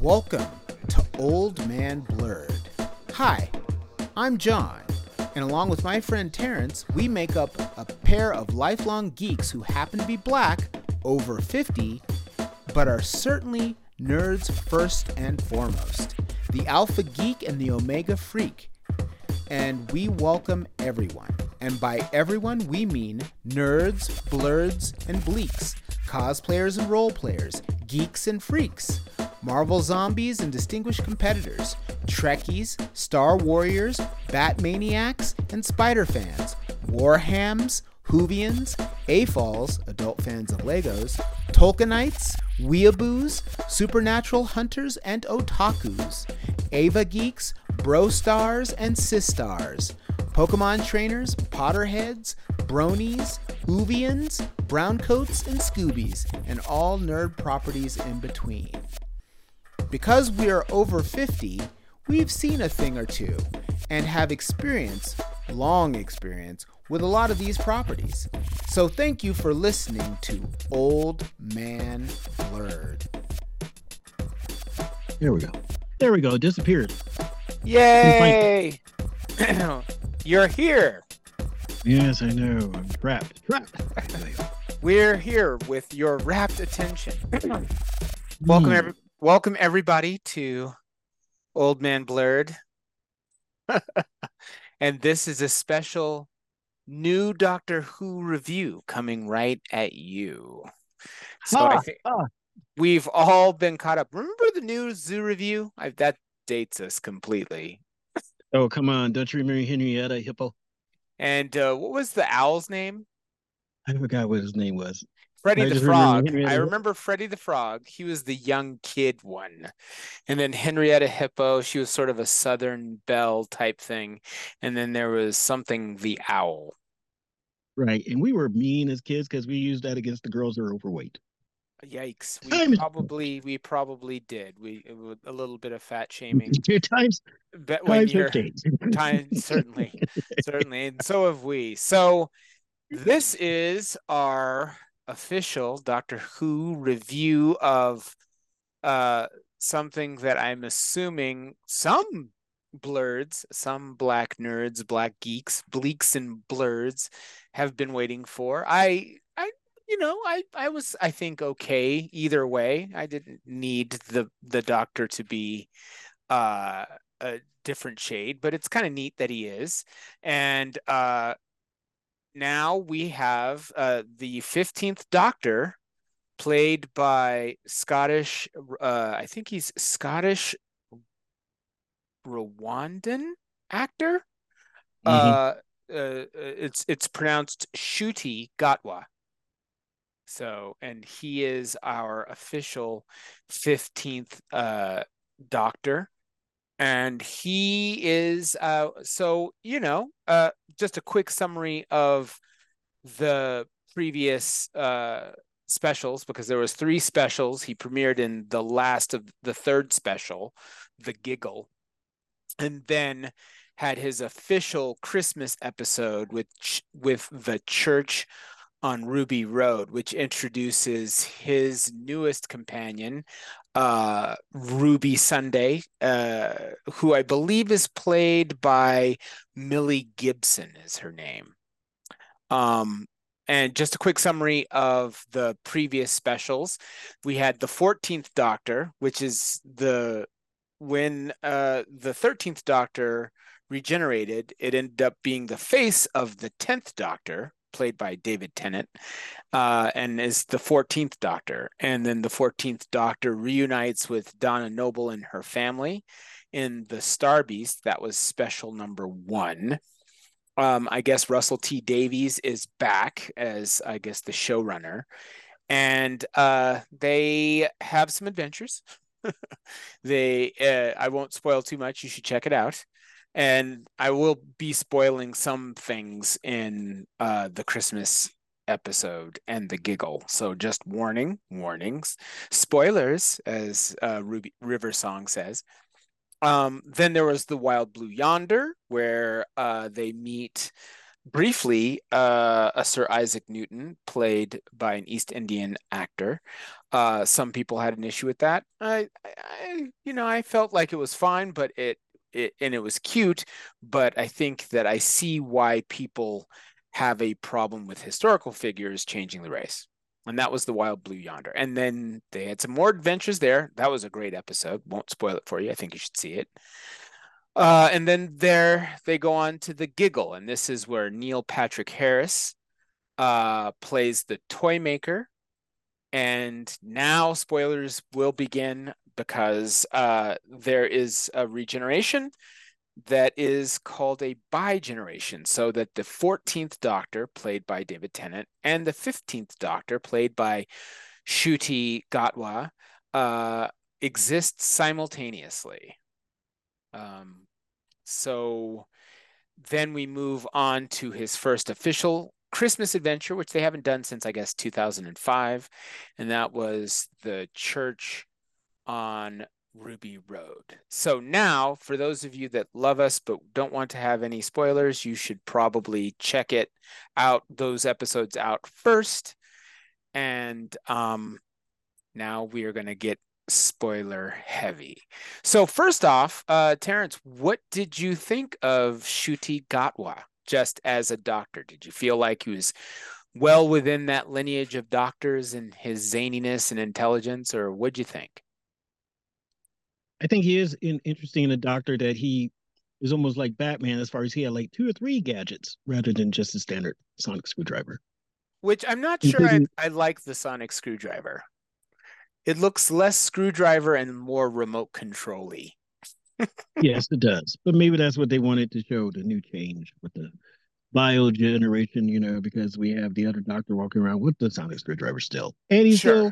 Welcome to Old Man Blerd. Hi, I'm John, and along with my friend Terrence, we make up a pair of lifelong geeks who happen to be black, over 50, but are certainly nerds first and foremost. The Alpha Geek and the Omega Freak. And we welcome everyone. And by everyone, we mean nerds, blurds, and bleaks, cosplayers and role players, geeks and freaks, Marvel zombies and distinguished competitors, Trekkies, Star Warriors, Batmaniacs, and Spider fans, Warhams, Whovians, AFALs, adult fans of Legos, Tolkienites, Weeaboos, Supernatural Hunters and Otakus, Ava Geeks, Bro Stars and Sis Stars, Pokemon Trainers, Potterheads, Bronies, Whovians, Browncoats, and Scoobies, and all nerd properties in between. Because we are over 50, we've seen a thing or two, and have experience, long experience, with a lot of these properties. So thank you for listening to Old Man Blerd. There we go. There we go. Disappeared. Yay! You're here. Yes, I know. I'm trapped. We're here with your rapt attention. Welcome everybody to Old Man Blerd. And this is a special new Doctor Who review coming right at you. So we've all been caught up. Remember the new Zoo review? That dates us completely. Oh, come on. Don't you remember Henrietta Hippo? And what was the owl's name? I forgot what his name was. Freddy the Frog. I remember Freddy the Frog. He was the young kid one. And then Henrietta Hippo, she was sort of a Southern Belle type thing. And then there was something, the owl. Right. And we were mean as kids because we used that against the girls who were overweight. Yikes. We probably did. It was a little bit of fat shaming. Certainly. And so have we. So this is our official Doctor Who review of something that I'm assuming some blurds, some black nerds, black geeks, bleaks and blurds have been waiting for. I was okay either way. I didn't need the Doctor to be a different shade, but it's kind of neat that he is. And now we have the 15th Doctor, played by Scottish, I think he's Scottish Rwandan actor. Mm-hmm. It's pronounced Ncuti Gatwa. So, and he is our official 15th Doctor, and he is just a quick summary of the previous specials, because there was 3 specials. He premiered in the last of the 3rd special, The Giggle, and then had his official Christmas episode with the Church on Ruby Road, which introduces his newest companion, Ruby Sunday, who I believe is played by Millie Gibson is her name. And just a quick summary of the previous specials. We had the 14th Doctor, which is when the 13th Doctor regenerated, it ended up being the face of the 10th Doctor, played by David Tennant, and is the 14th Doctor. And then the 14th Doctor reunites with Donna Noble and her family in The Star Beast. That was special number 1. I guess Russell T. Davies is back as, I guess, the showrunner. And they have some adventures. I won't spoil too much. You should check it out. And I will be spoiling some things in the Christmas episode and The Giggle. So just warnings, spoilers, as Ruby River Song says. Then there was The Wild Blue Yonder, where they meet briefly a Sir Isaac Newton, played by an East Indian actor. Some people had an issue with that. I I felt like it was fine, but it was cute. But I think that I see why people have a problem with historical figures changing the race. And that was the Wild Blue Yonder. And then they had some more adventures there. That was a great episode. Won't spoil it for you. I think you should see it. And then there they go on to the Giggle. And this is where Neil Patrick Harris plays the Toymaker. And now spoilers will begin because there is a regeneration that is called a bi-generation, so that the 14th Doctor, played by David Tennant, and the 15th Doctor, played by Ncuti Gatwa, exist simultaneously. So then we move on to his first official Christmas adventure, which they haven't done since, I guess, 2005, and that was the church on Ruby Road. So now, for those of you that love us but don't want to have any spoilers, you should probably check it out, those episodes out first. And now we are going to get spoiler heavy. So first off, Terrence, what did you think of Ncuti Gatwa just as a doctor? Did you feel like he was well within that lineage of doctors and his zaniness and intelligence, or what'd you think? I think he is interesting in a doctor that he is almost like Batman, as far as he had like 2 or 3 gadgets rather than just a standard sonic screwdriver. Which I'm not sure I like the sonic screwdriver. It looks less screwdriver and more remote control-y. Yes, it does. But maybe that's what they wanted to show, the new change with the bio generation, because we have the other doctor walking around with the sonic screwdriver still. And he still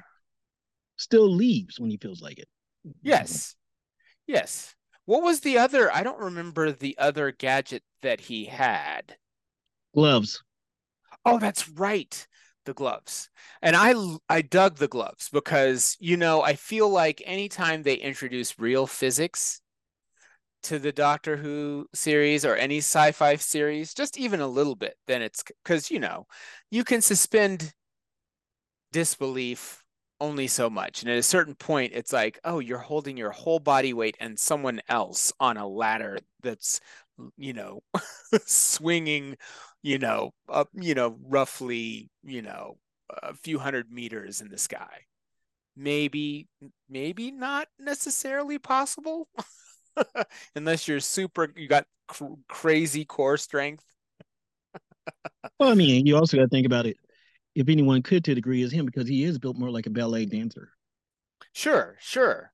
leaves when he feels like it. Yes. Yes. What was the other? I don't remember the other gadget that he had. Gloves. Oh, that's right. The gloves. And I dug the gloves because, I feel like anytime they introduce real physics to the Doctor Who series or any sci-fi series, just even a little bit, then it's because, you can suspend disbelief only so much. And at a certain point, it's like, oh, you're holding your whole body weight and someone else on a ladder that's, swinging, up, roughly, a few hundred meters in the sky. Maybe not necessarily possible unless you're you got crazy core strength. Well, you also got to think about it. If anyone could, to a degree, is him, because he is built more like a ballet dancer. Sure. So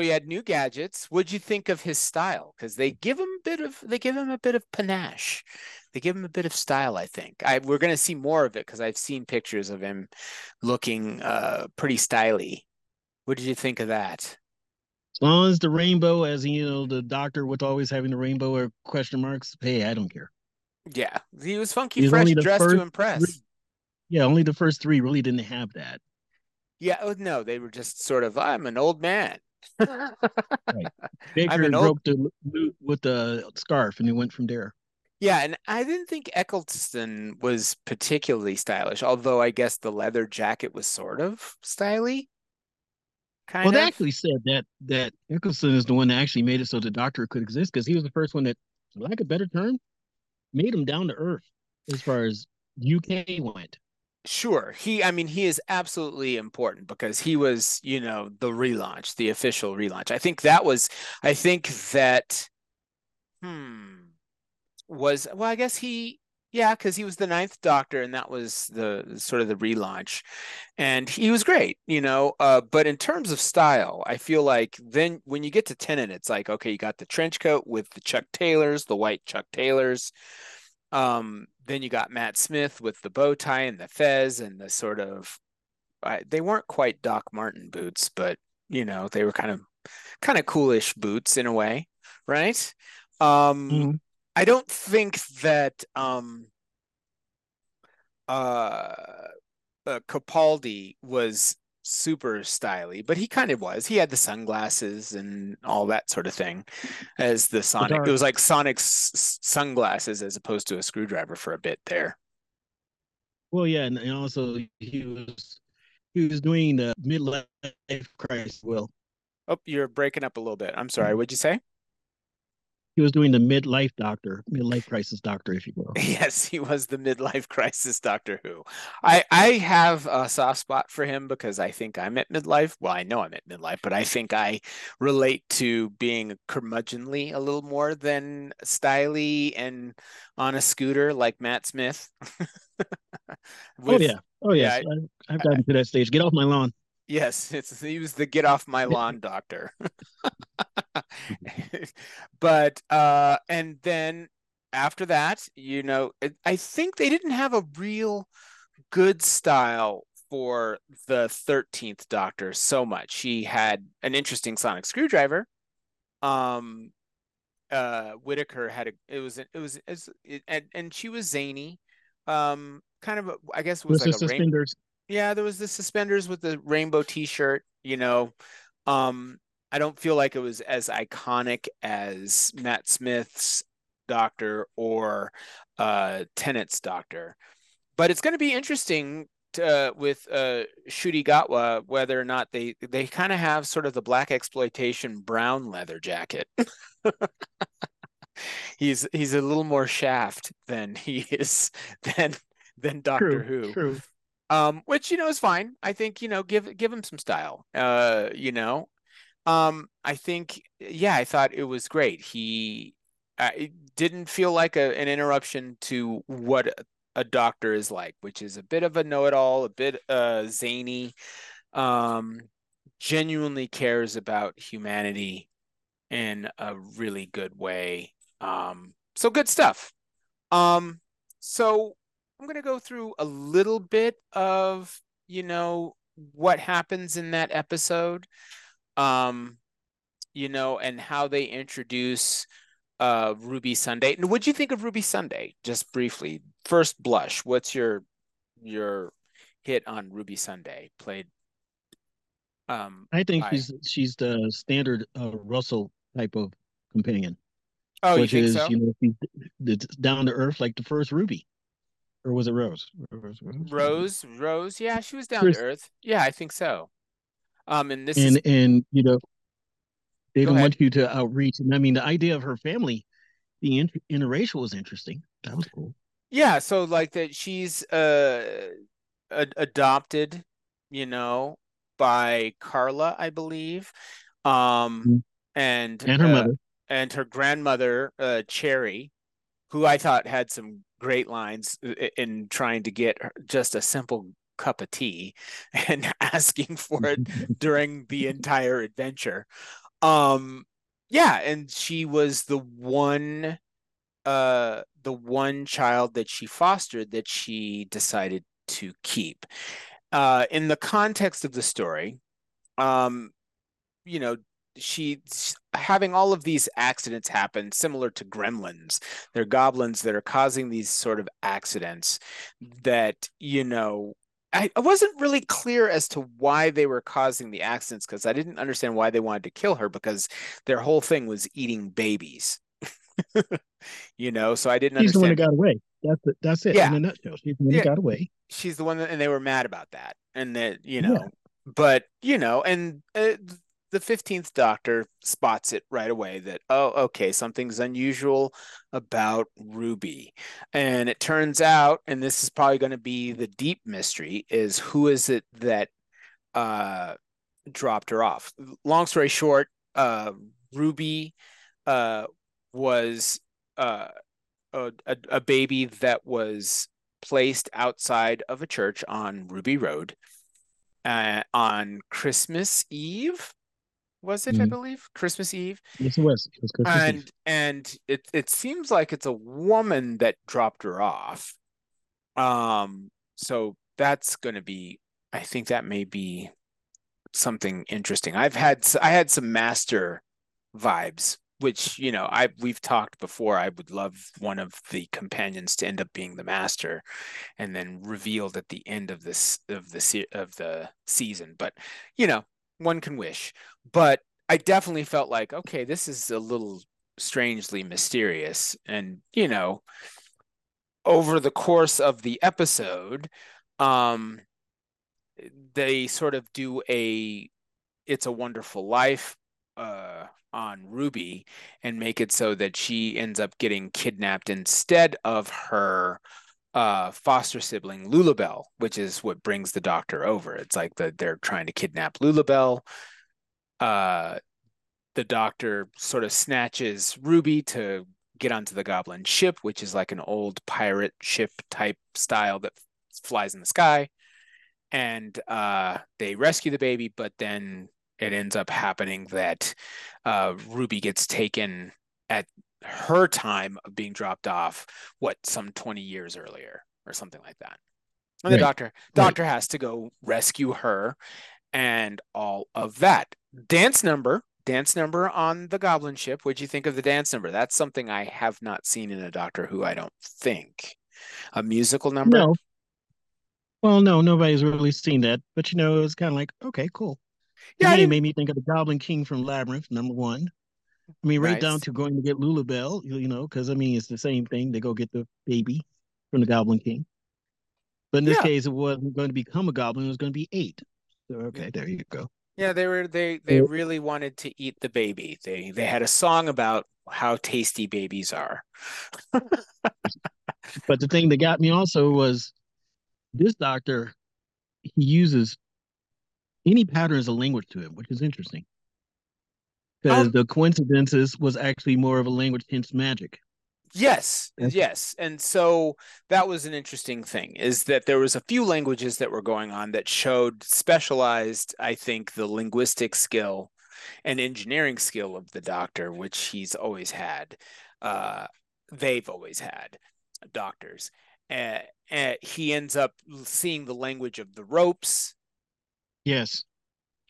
he had new gadgets. What'd you think of his style? Because they give him a bit of panache. They give him a bit of style, I think. We're going to see more of it because I've seen pictures of him looking pretty styly. What did you think of that? As long as the rainbow, as the doctor with always having the rainbow or question marks, hey, I don't care. Yeah, he was funky fresh, dressed to impress. Yeah, only the first 3 really didn't have that. Yeah, no, they were just sort of, I'm an old man. Right. Baker broke the loot with the scarf, and he went from there. Yeah, and I didn't think Eccleston was particularly stylish, although I guess the leather jacket was sort of styly. Kind of. They actually said that Eccleston is the one that actually made it so the doctor could exist, because he was the first one that, for lack of a better term, made him down to earth as far as UK went. Sure. He is absolutely important because he was, the relaunch, the official relaunch. Because he was the 9th Doctor, and that was the sort of the relaunch, and he was great, but in terms of style, I feel like then when you get to Tennant, it's like, okay, you got the trench coat with the Chuck Taylors, the white Chuck Taylors. Then you got Matt Smith with the bow tie and the fez and the sort of, they weren't quite Doc Marten boots, but they were kind of coolish boots in a way, right? Mm-hmm. I don't think that Capaldi was super styly, but he kind of was. He had the sunglasses and all that sort of thing as the Sonic. It was like Sonic's sunglasses as opposed to a screwdriver for a bit there. Well, yeah, and also he was doing the midlife crisis. Well, Oh, you're breaking up a little bit. I'm sorry. What'd you say? He was doing the midlife doctor, midlife crisis doctor, if you will. Yes, he was the midlife crisis Doctor Who. I have a soft spot for him because I think I'm at midlife. Well, I know I'm at midlife, but I think I relate to being curmudgeonly a little more than styly and on a scooter like Matt Smith. Oh, yeah. I've gotten to that stage. Get off my lawn. Yes, he was the get off my lawn doctor. But and then after that, you know, I think they didn't have a real good style for the 13th Doctor so much. He had an interesting sonic screwdriver. Whittaker had and she was zany. Suspenders. Yeah, there was the suspenders with the rainbow T-shirt, you know. I don't feel like it was as iconic as Matt Smith's Doctor or Tennant's Doctor. But it's going to be interesting with Ncuti Gatwa whether or not they kind of have sort of the black exploitation brown leather jacket. He's a little more Shaft than he is than Doctor Who. True. Which, you know, is fine. I think, you know, give him some style, you know. I think, yeah, I thought it was great. It didn't feel like an interruption to what a doctor is like, which is a bit of a know-it-all, a bit zany, genuinely cares about humanity in a really good way. So good stuff. So I'm going to go through a little bit of, you know, what happens in that episode, you know, and how they introduce Ruby Sunday. And what'd you think of Ruby Sunday? Just briefly, first blush, what's your hit on Ruby Sunday played? I think she's the standard Russell type of companion. Oh, you think so? You know, it's down to earth like the first Ruby. Or was it Rose? Rose, yeah, she was down to earth. Yeah, I think so. And you know, they don't want you to outreach. And I mean, the idea of her family being interracial was interesting. That was cool. Yeah, so like that, she's adopted, you know, by Carla, I believe, and her mother and her grandmother, Cherry, who I thought had some great lines in trying to get just a simple cup of tea and asking for it during the entire adventure. Yeah, and she was the one child that she fostered that she decided to keep. In the context of the story, you know, she's having all of these accidents happen, similar to gremlins. They're goblins that are causing these sort of accidents that, you know, I wasn't really clear as to why they were causing the accidents, because I didn't understand why they wanted to kill her, because their whole thing was eating babies. You know, so I didn't understand. She's the one who got away. That's it. Yeah. In a nutshell, she's the one who got away. She's the one and they were mad about that. And that, you know, but, you know, and the 15th Doctor spots it right away that, oh, okay, something's unusual about Ruby. And it turns out, and this is probably going to be the deep mystery, is who is it that dropped her off? Long story short, Ruby was a baby that was placed outside of a church on Ruby Road on Christmas Eve. Was it? I believe Christmas Eve. Yes, it was. It was Christmas Eve. And it seems like it's a woman that dropped her off. So that's going to be. I think that may be something interesting. I had some Master vibes, which, you know, we've talked before. I would love one of the companions to end up being the Master, and then revealed at the end of the season. But, you know, one can wish. But I definitely felt like, okay, this is a little strangely mysterious. And, you know, over the course of the episode, they sort of do a It's a Wonderful Life on Ruby and make it so that she ends up getting kidnapped instead of her foster sibling Lulabelle, which is what brings the Doctor over. It's like they're trying to kidnap Lulabelle. The Doctor sort of snatches Ruby to get onto the Goblin ship, which is like an old pirate ship type style that flies in the sky. And they rescue the baby, but then it ends up happening that Ruby gets taken at her time of being dropped off, what, some 20 years earlier or something like that. And right. The doctor has to go rescue her and all of that. Dance number on the Goblin ship. What'd you think of the dance number? That's something I have not seen in a Doctor Who, I don't think. A musical number? No. Well, no, nobody's really seen that. But, you know, it was kind of like, okay, cool. Yeah, it made me think of the Goblin King from Labyrinth, number one. I mean, right down to going to get Lulabelle, you know, because, I mean, it's the same thing. They go get the baby from the Goblin King. But in this case, it wasn't going to become a goblin. It was going to be 8. So, okay, there you go. Yeah, they really wanted to eat the baby. They had a song about how tasty babies are. But the thing that got me also was this Doctor, he uses any pattern as a language to him, which is interesting. Because the coincidences was actually more of a language, hence magic. Yes. And so that was an interesting thing, is that there was a few languages that were going on that showed specialized, I think, the linguistic skill and engineering skill of the Doctor, which he's always had. They've always had doctors. He ends up seeing the language of the ropes. Yes.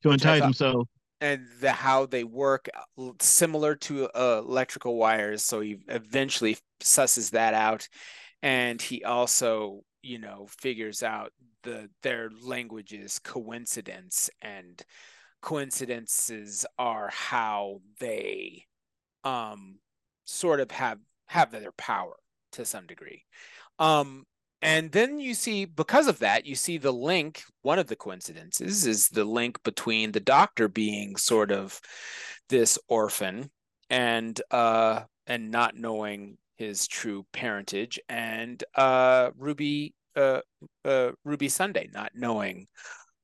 To untie themselves. And how they work, similar to electrical wires. So he eventually susses that out. And he also, you know, figures out their language is coincidence. And coincidences are how they sort of have their power to some degree. And then you see, because of that, you see the link. One of the coincidences is the link between the Doctor being sort of this orphan and not knowing his true parentage, and Ruby Sunday not knowing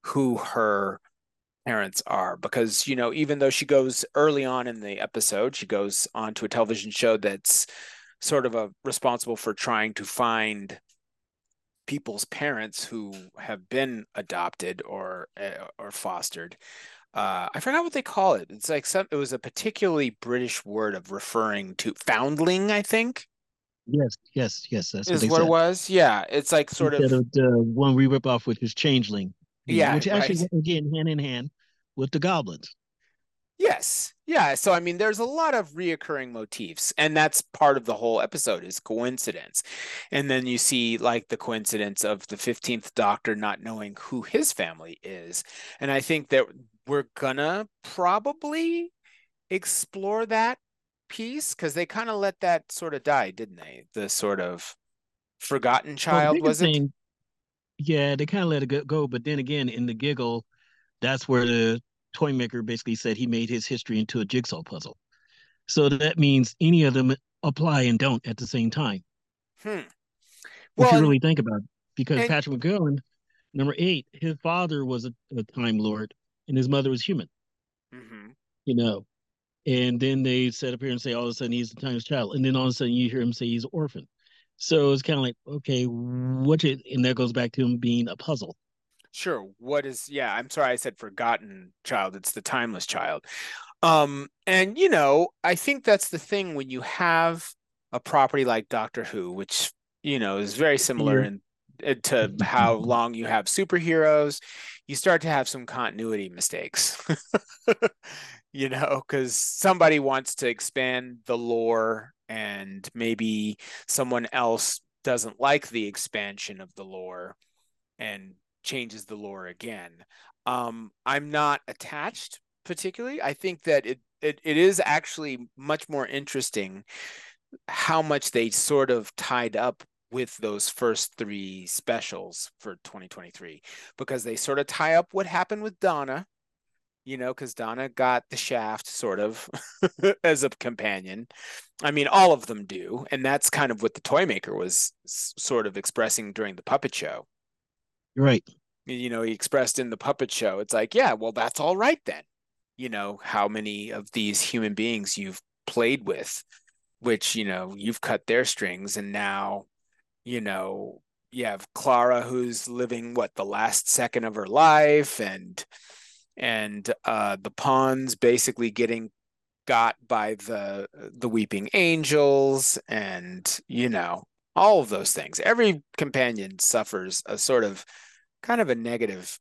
who her parents are, because, you know, even though she goes early on in the episode, she goes on to a television show that's sort of responsible for trying to find people's parents who have been adopted or fostered. I forgot what they call it. It's like it was a particularly British word of referring to foundling, I think. Yes. That's is what it was. Yeah, it's like sort of the one we rip off, which is changeling. Yeah, which actually again hand in hand with the goblins. Yes. Yeah. So, I mean, there's a lot of reoccurring motifs, and that's part of the whole episode is coincidence. And then you see like the coincidence of the 15th Doctor not knowing who his family is. And I think that we're gonna probably explore that piece, because they kind of let that sort of die, didn't they? The sort of forgotten child, was it? Yeah, they kind of let it go. But then again, in the giggle, that's where the Toymaker basically said he made his history into a jigsaw puzzle. So that means any of them apply and don't at the same time. Well, if you really think about it, because Patrick McGowan, number 8, his father was a Time Lord and his mother was human. You know, and then they set up here and say all of a sudden he's the Time's child, and then all of a sudden you hear him say he's an orphan. So it's kind of like, okay, and that goes back to him being a puzzle. Sure. I'm sorry I said forgotten child. It's the timeless child. And, you know, I think that's the thing when you have a property like Doctor Who, which, you know, is very similar to how long you have superheroes, you start to have some continuity mistakes, you know, because somebody wants to expand the lore and maybe someone else doesn't like the expansion of the lore and changes the lore again. I'm not attached particularly. I think that it is actually much more interesting how much they sort of tied up with those first 3 specials for 2023, because they sort of tie up what happened with Donna, you know, because Donna got the shaft sort of as a companion. I mean, all of them do. And that's kind of what the Toymaker was sort of expressing during the puppet show. Right. You know, he expressed in the puppet show, it's like, yeah, well, that's all right then. You know, how many of these human beings you've played with, which, you know, you've cut their strings, and now, you know, you have Clara, who's living what, the last second of her life, and the pawns basically getting got by the weeping angels, and, you know, all of those things. Every companion suffers a sort of kind of a negative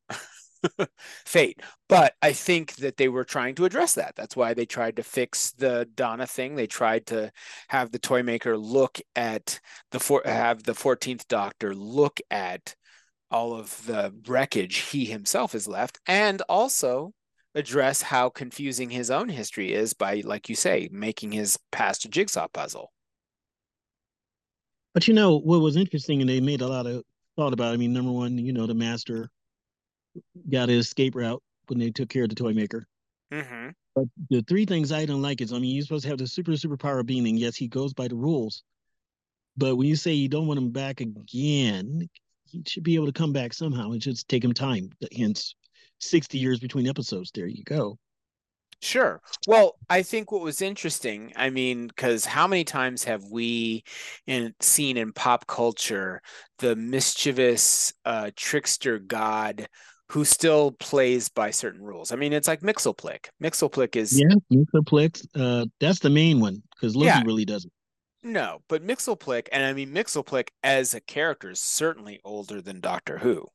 fate, but I think that they were trying to address that. That's why they tried to fix the Donna thing. They tried to have the Toymaker look at the 14th Doctor look at all of the wreckage he himself has left, and also address how confusing his own history is by, like you say, making his past a jigsaw puzzle. But, you know, what was interesting, and they made a lot of thought about, I mean, number one, you know, the Master got his escape route when they took care of the Toymaker. Mm-hmm. But the three things I don't like is, I mean, you're supposed to have the super power of being, and yes, he goes by the rules, but when you say you don't want him back again, he should be able to come back somehow. It should take him time. Hence, 60 years between episodes. There you go. Sure. Well, I think what was interesting, I mean, because how many times have we seen in pop culture the mischievous trickster god who still plays by certain rules? I mean, it's like Mxyzptlk. Mxyzptlk is... Yeah, Mxyzptlk. That's the main one, because Loki really doesn't. No, but Mxyzptlk, and I mean, Mxyzptlk as a character is certainly older than Doctor Who.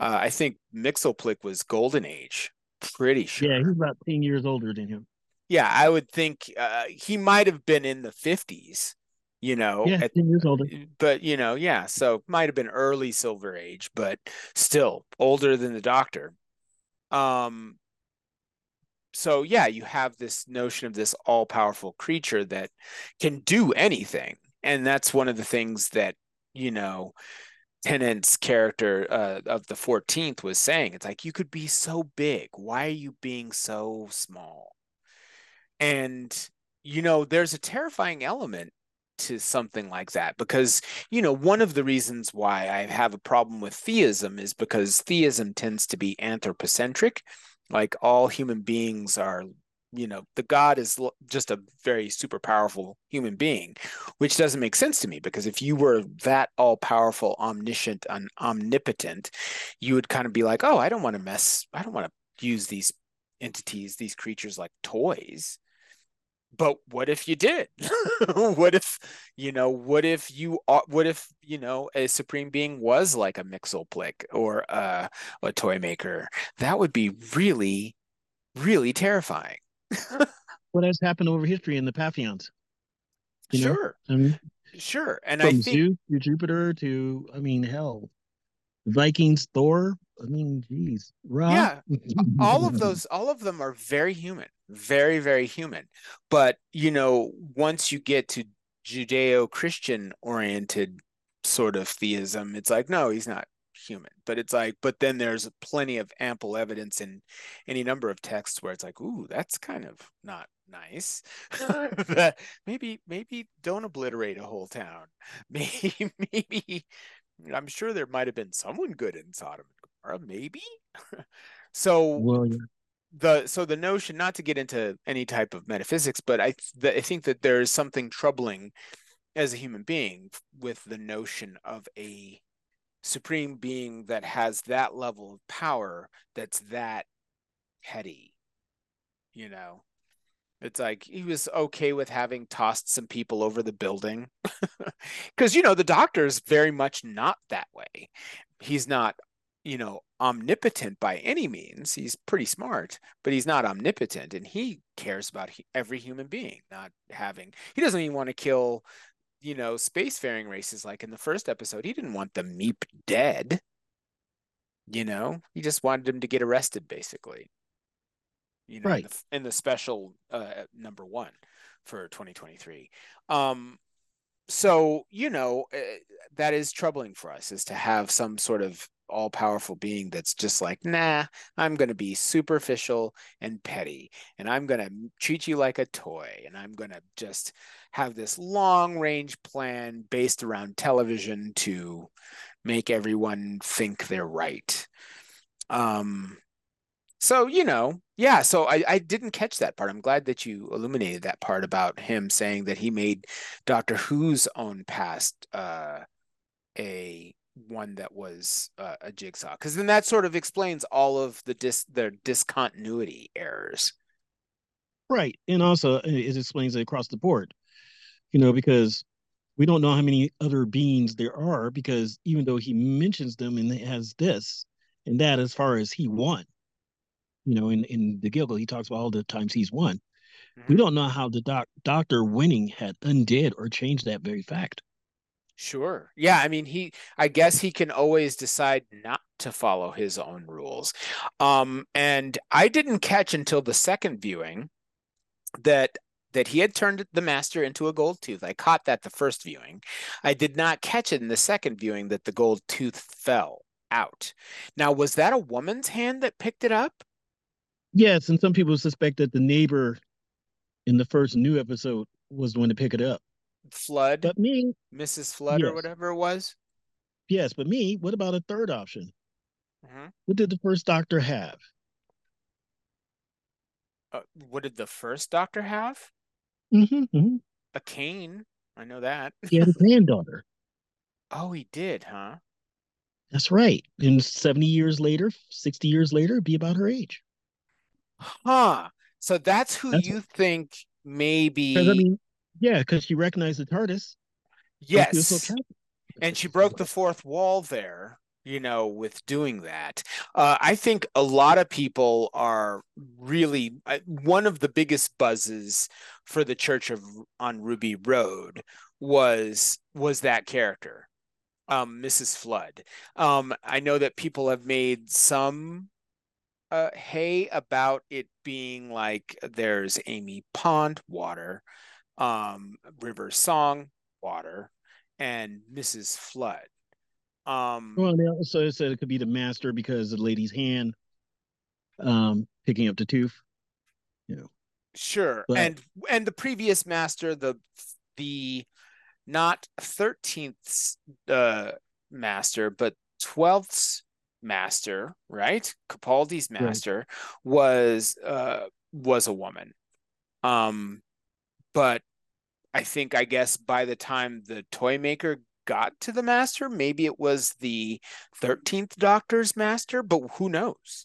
I think Mxyzptlk was Golden Age, pretty sure. Yeah, he's about 10 years older than him. Yeah, I would think he might have been in the 50s, you know. Yeah, 10 years older. But, you know, yeah, so might have been early Silver Age, but still older than the Doctor. So, yeah, you have this notion of this all-powerful creature that can do anything. And that's one of the things that, you know, Tennant's character of the 14th was saying. It's like, you could be so big. Why are you being so small? And, you know, there's a terrifying element to something like that, because, you know, one of the reasons why I have a problem with theism is because theism tends to be anthropocentric. Like, all human beings are, you know, the god is just a very super powerful human being, which doesn't make sense to me, because if you were that all powerful, omniscient, and omnipotent, you would kind of be like, oh, I don't want to use these entities, these creatures, like toys. But what if you did? What if a supreme being was like a Mxyzptlk or a Toymaker? That would be really, really terrifying. What has happened over history in the Pantheons? Sure. I mean, sure. And I think Zeus to Jupiter to, I mean, hell, Vikings, Thor. I mean, geez, Rob. Yeah, all of them are very human, very, very human. But, you know, once you get to Judeo-Christian oriented sort of theism, it's like, no, he's not human. But it's like, but then there's plenty of ample evidence in any number of texts where it's like, ooh, that's kind of not nice. maybe don't obliterate a whole town. Maybe I'm sure there might have been someone good in Sodom. Maybe. The notion, not to get into any type of metaphysics, but I think that there is something troubling as a human being with the notion of a supreme being that has that level of power, that's that petty. You know, it's like, he was okay with having tossed some people over the building, because you know, the Doctor is very much not that way. He's not, you know, omnipotent by any means. He's pretty smart, but he's not omnipotent, and he cares about every human being. He doesn't even want to kill, you know, spacefaring races. Like in the first episode, he didn't want the Meep dead. You know, he just wanted him to get arrested, basically. You know, right. In the special number one for 2023. So, you know, that is troubling for us, is to have some sort of all-powerful being that's just like, nah, I'm going to be superficial and petty, and I'm going to treat you like a toy, and I'm going to just have this long-range plan based around television to make everyone think they're right. So, you know, yeah, so I didn't catch that part. I'm glad that you illuminated that part about him saying that he made Doctor Who's own past a one that was a jigsaw, because then that sort of explains all of the their discontinuity errors, right? And also it explains it across the board, you know, because we don't know how many other beings there are, because even though he mentions them and it has this and that as far as he won, you know, in the Gilgal he talks about all the times he's won. Mm-hmm. We don't know how the doctor winning had undid or changed that very fact. Sure. Yeah. I mean, I guess he can always decide not to follow his own rules. And I didn't catch until the second viewing that he had turned the master into a gold tooth. I caught that the first viewing. I did not catch it in the second viewing that the gold tooth fell out. Now, was that a woman's hand that picked it up? Yes. And some people suspect that the neighbor in the first new episode was the one to pick it up. Flood, but me, Mrs. Flood, yes, or whatever it was. Yes, but me. What about a third option? Mm-hmm. What did the first doctor have? Mm-hmm, mm-hmm. A cane. I know that. He had a granddaughter. Oh, he did, huh? That's right. And 60 years later, it'd be about her age. Huh. So that's who you think maybe. Yeah, because she recognized the TARDIS. Yes, and she broke the fourth wall there, you know, with doing that. I think a lot of people are really one of the biggest buzzes for the Church on Ruby Road was that character, Mrs. Flood. I know that people have made some hay about it being like there's Amy Pond water, River Song water, and Mrs. Flood. Well, they also said it could be the master because the lady's hand picking up the tooth, you know. Sure. But, and the previous master, the not 13th master but 12th master, right? Capaldi's master, right, was a woman. But I think, I guess, by the time the Toymaker got to the master, maybe it was the 13th Doctor's master, but who knows?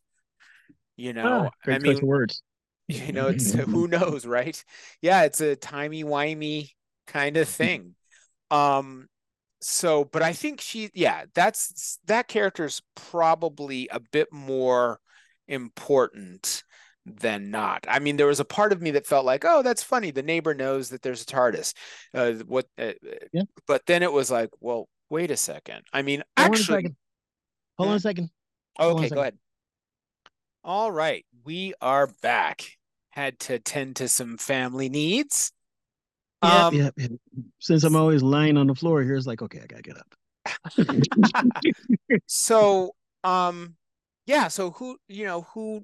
You know, I mean, words. You know, it's who knows, right? Yeah, it's a timey-wimey kind of thing. So, but I think that character's probably a bit more important than not. I mean, there was a part of me that felt like, oh, that's funny, the neighbor knows that there's a TARDIS. Yeah. But then it was like, well, wait a second. I mean, hold on a second. Okay, go ahead. All right, we are back. Had to tend to some family needs. Yeah. Since I'm always lying on the floor here, it's like, okay, I gotta get up. So, yeah, so who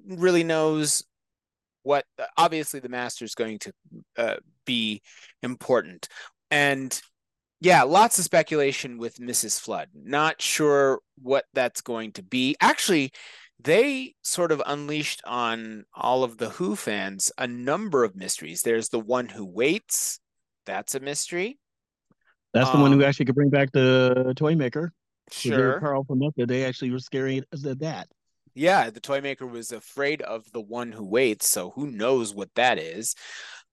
really knows what? Obviously, the master is going to be important, and yeah, lots of speculation with Mrs. Flood. Not sure what that's going to be. Actually, they sort of unleashed on all of the Who fans a number of mysteries. There's the one who waits. That's a mystery. That's the one who actually could bring back the Toymaker. Sure. Powerful enough that they actually were scary as that. Yeah, the Toymaker was afraid of the one who waits, so who knows what that is.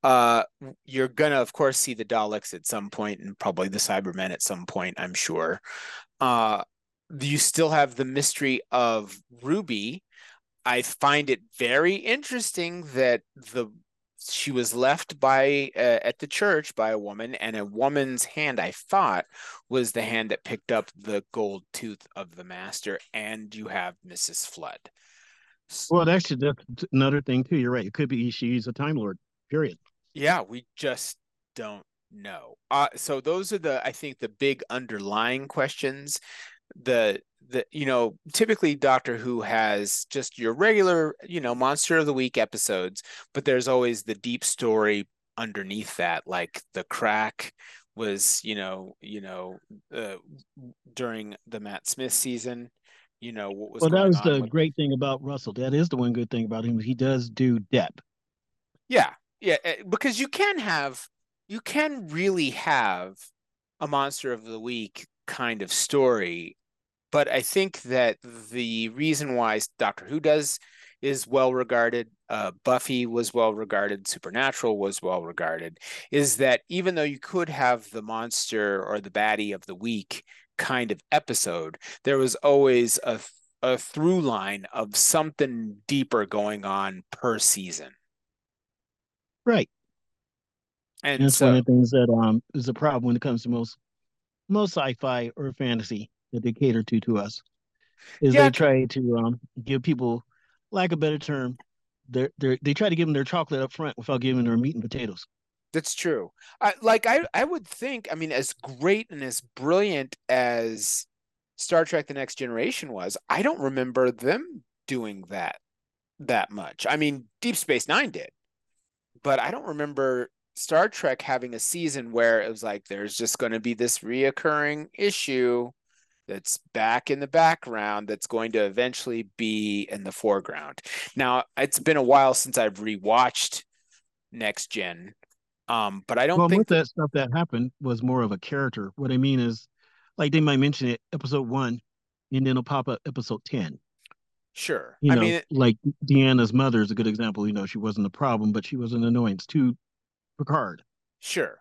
You're going to, of course, see the Daleks at some point, and probably the Cybermen at some point, I'm sure. You still have the mystery of Ruby. I find it very interesting that she was left at the church by a woman, and a woman's hand, I thought, was the hand that picked up the gold tooth of the master, and you have Mrs. Flood. Well, actually, that's another thing, too. You're right. It could be she's a Time Lord, period. Yeah, we just don't know. So those are I think, the big underlying questions the you know, typically Doctor Who has just your regular, you know, Monster of the Week episodes, but there's always the deep story underneath that, like the crack was, during the Matt Smith season, you know, what was going on. Well, that was the great thing about Russell. That is the one good thing about him. He does do depth. Yeah. Yeah. Because you can really have a Monster of the Week kind of story. But I think that the reason why Doctor Who is well regarded, Buffy was well regarded, Supernatural was well regarded, is that even though you could have the monster or the baddie of the week kind of episode, there was always a through line of something deeper going on per season. Right. And that's so, one of the things that is a problem when it comes to most sci-fi or fantasy that they cater to us, is yeah. They try to give people, lack of a better term, they try to give them their chocolate up front without giving them their meat and potatoes. That's true. I would think, I mean, as great and as brilliant as Star Trek The Next Generation was, I don't remember them doing that much. I mean, Deep Space Nine did, but I don't remember Star Trek having a season where it was like, there's just going to be this reoccurring issue that's back in the background that's going to eventually be in the foreground. Now, it's been a while since I've rewatched Next Gen, but I don't think that stuff that happened was more of a character. What I mean is, like, they might mention it episode 1 and then it'll pop up episode 10. Sure. You know, I mean, like Deanna's mother is a good example. You know, she wasn't a problem, but she was an annoyance to Picard. Sure.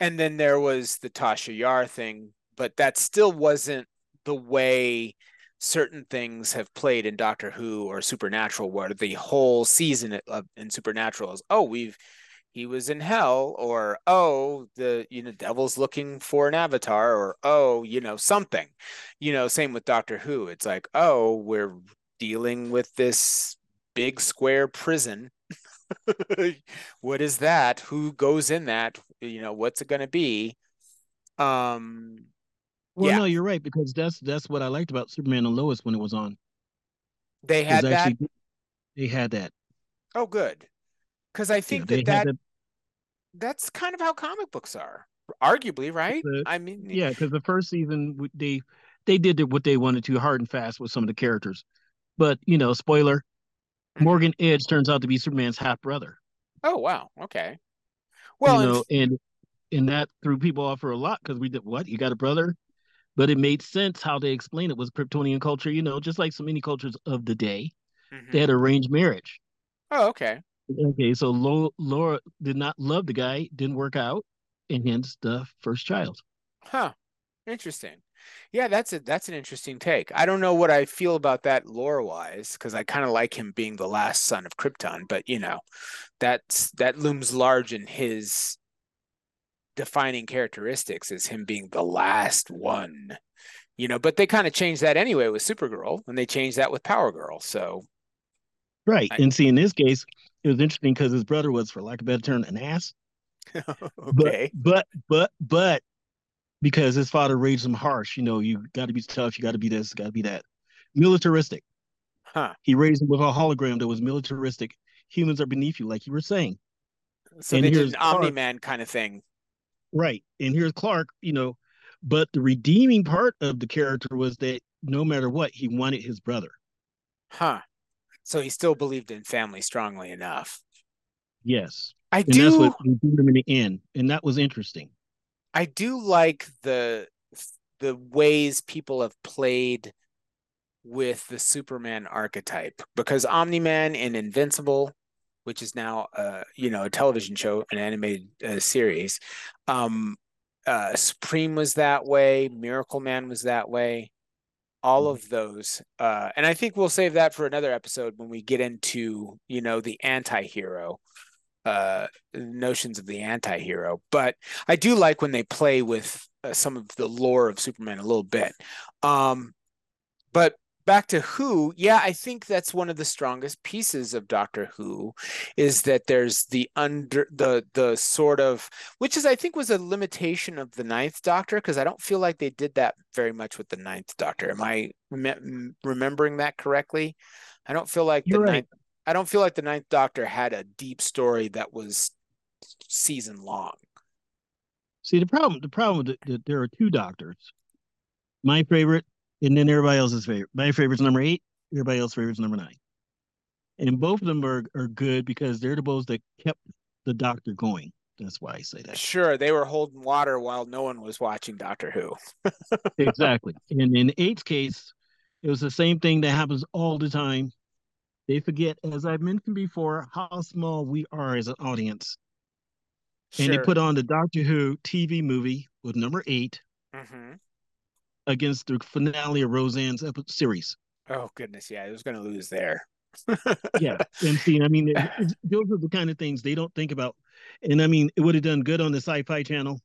And then there was the Tasha Yar thing, but that still wasn't the way certain things have played in Doctor Who or Supernatural, where the whole season in Supernatural is, oh, he was in hell, or, oh, the, you know, devil's looking for an avatar, or, oh, you know, something, you know, same with Doctor Who. It's like, oh, we're dealing with this big square prison. What is that? Who goes in that? You know, what's it going to be? Well, yeah. No, you're right, because that's what I liked about Superman and Lois when it was on. They had that. Actually, they had that. Oh, good, because I think that's kind of how comic books are, arguably, right? I mean, yeah, because the first season they did what they wanted to, hard and fast, with some of the characters, but you know, spoiler: Morgan Edge turns out to be Superman's half brother. Oh wow, okay. Well, you know, and that threw people off for a lot, because we did, what, you got a brother? But it made sense how they explained it was Kryptonian culture, you know, just like so many cultures of the day. Mm-hmm. They had arranged marriage. Oh, okay. Okay, so Laura did not love the guy, didn't work out, and hence the first child. Huh. Interesting. Yeah, that's an interesting take. I don't know what I feel about that lore-wise, because I kind of like him being the last son of Krypton, but, you know, that looms large in his defining characteristics, is him being the last one, you know. But they kind of changed that anyway with Supergirl, and they changed that with Power Girl. So, right. And see, in this case, it was interesting because his brother was, for lack of a better term, an ass. Okay. But because his father raised him harsh, you know, you got to be tough, you got to be this, got to be that, militaristic. Huh? He raised him with a hologram that was militaristic. Humans are beneath you, like you were saying. So and they did an Omni-Man kind of thing. Right. And here's Clark, you know, but the redeeming part of the character was that no matter what, he wanted his brother. Huh. So he still believed in family strongly enough. Yes. And that's what redeemed him in the end. And that was interesting. I do like the ways people have played with the Superman archetype, because Omni-Man and Invincible, which is now, you know, a television show, an animated series. Supreme was that way. Miracle Man was that way. All of those. And I think we'll save that for another episode when we get into, you know, the anti-hero, notions of the anti-hero. But I do like when they play with some of the lore of Superman a little bit. But back to Who, yeah, I think that's one of the strongest pieces of Doctor Who, is that there's the sort of, which is I think was a limitation of the Ninth Doctor, because I don't feel like they did that very much with the Ninth Doctor. Am I remembering that correctly? I don't feel like I don't feel like the Ninth Doctor had a deep story that was season long. See, the problem is that there are two Doctors. My favorite, and then everybody else's favorite. My favorite's number 8. Everybody else's favorite's number 9. And both of them are good because they're the ones that kept the Doctor going. That's why I say that. Sure, they were holding water while no one was watching Doctor Who. Exactly. And in 8's case, it was the same thing that happens all the time. They forget, as I've mentioned before, how small we are as an audience. Sure. And they put on the Doctor Who TV movie with number 8. Mm-hmm. Against the finale of Roseanne's series. Oh, goodness. Yeah, it was going to lose there. Yeah. And see, I mean, those are the kind of things they don't think about. And I mean, it would have done good on the Sci-Fi Channel.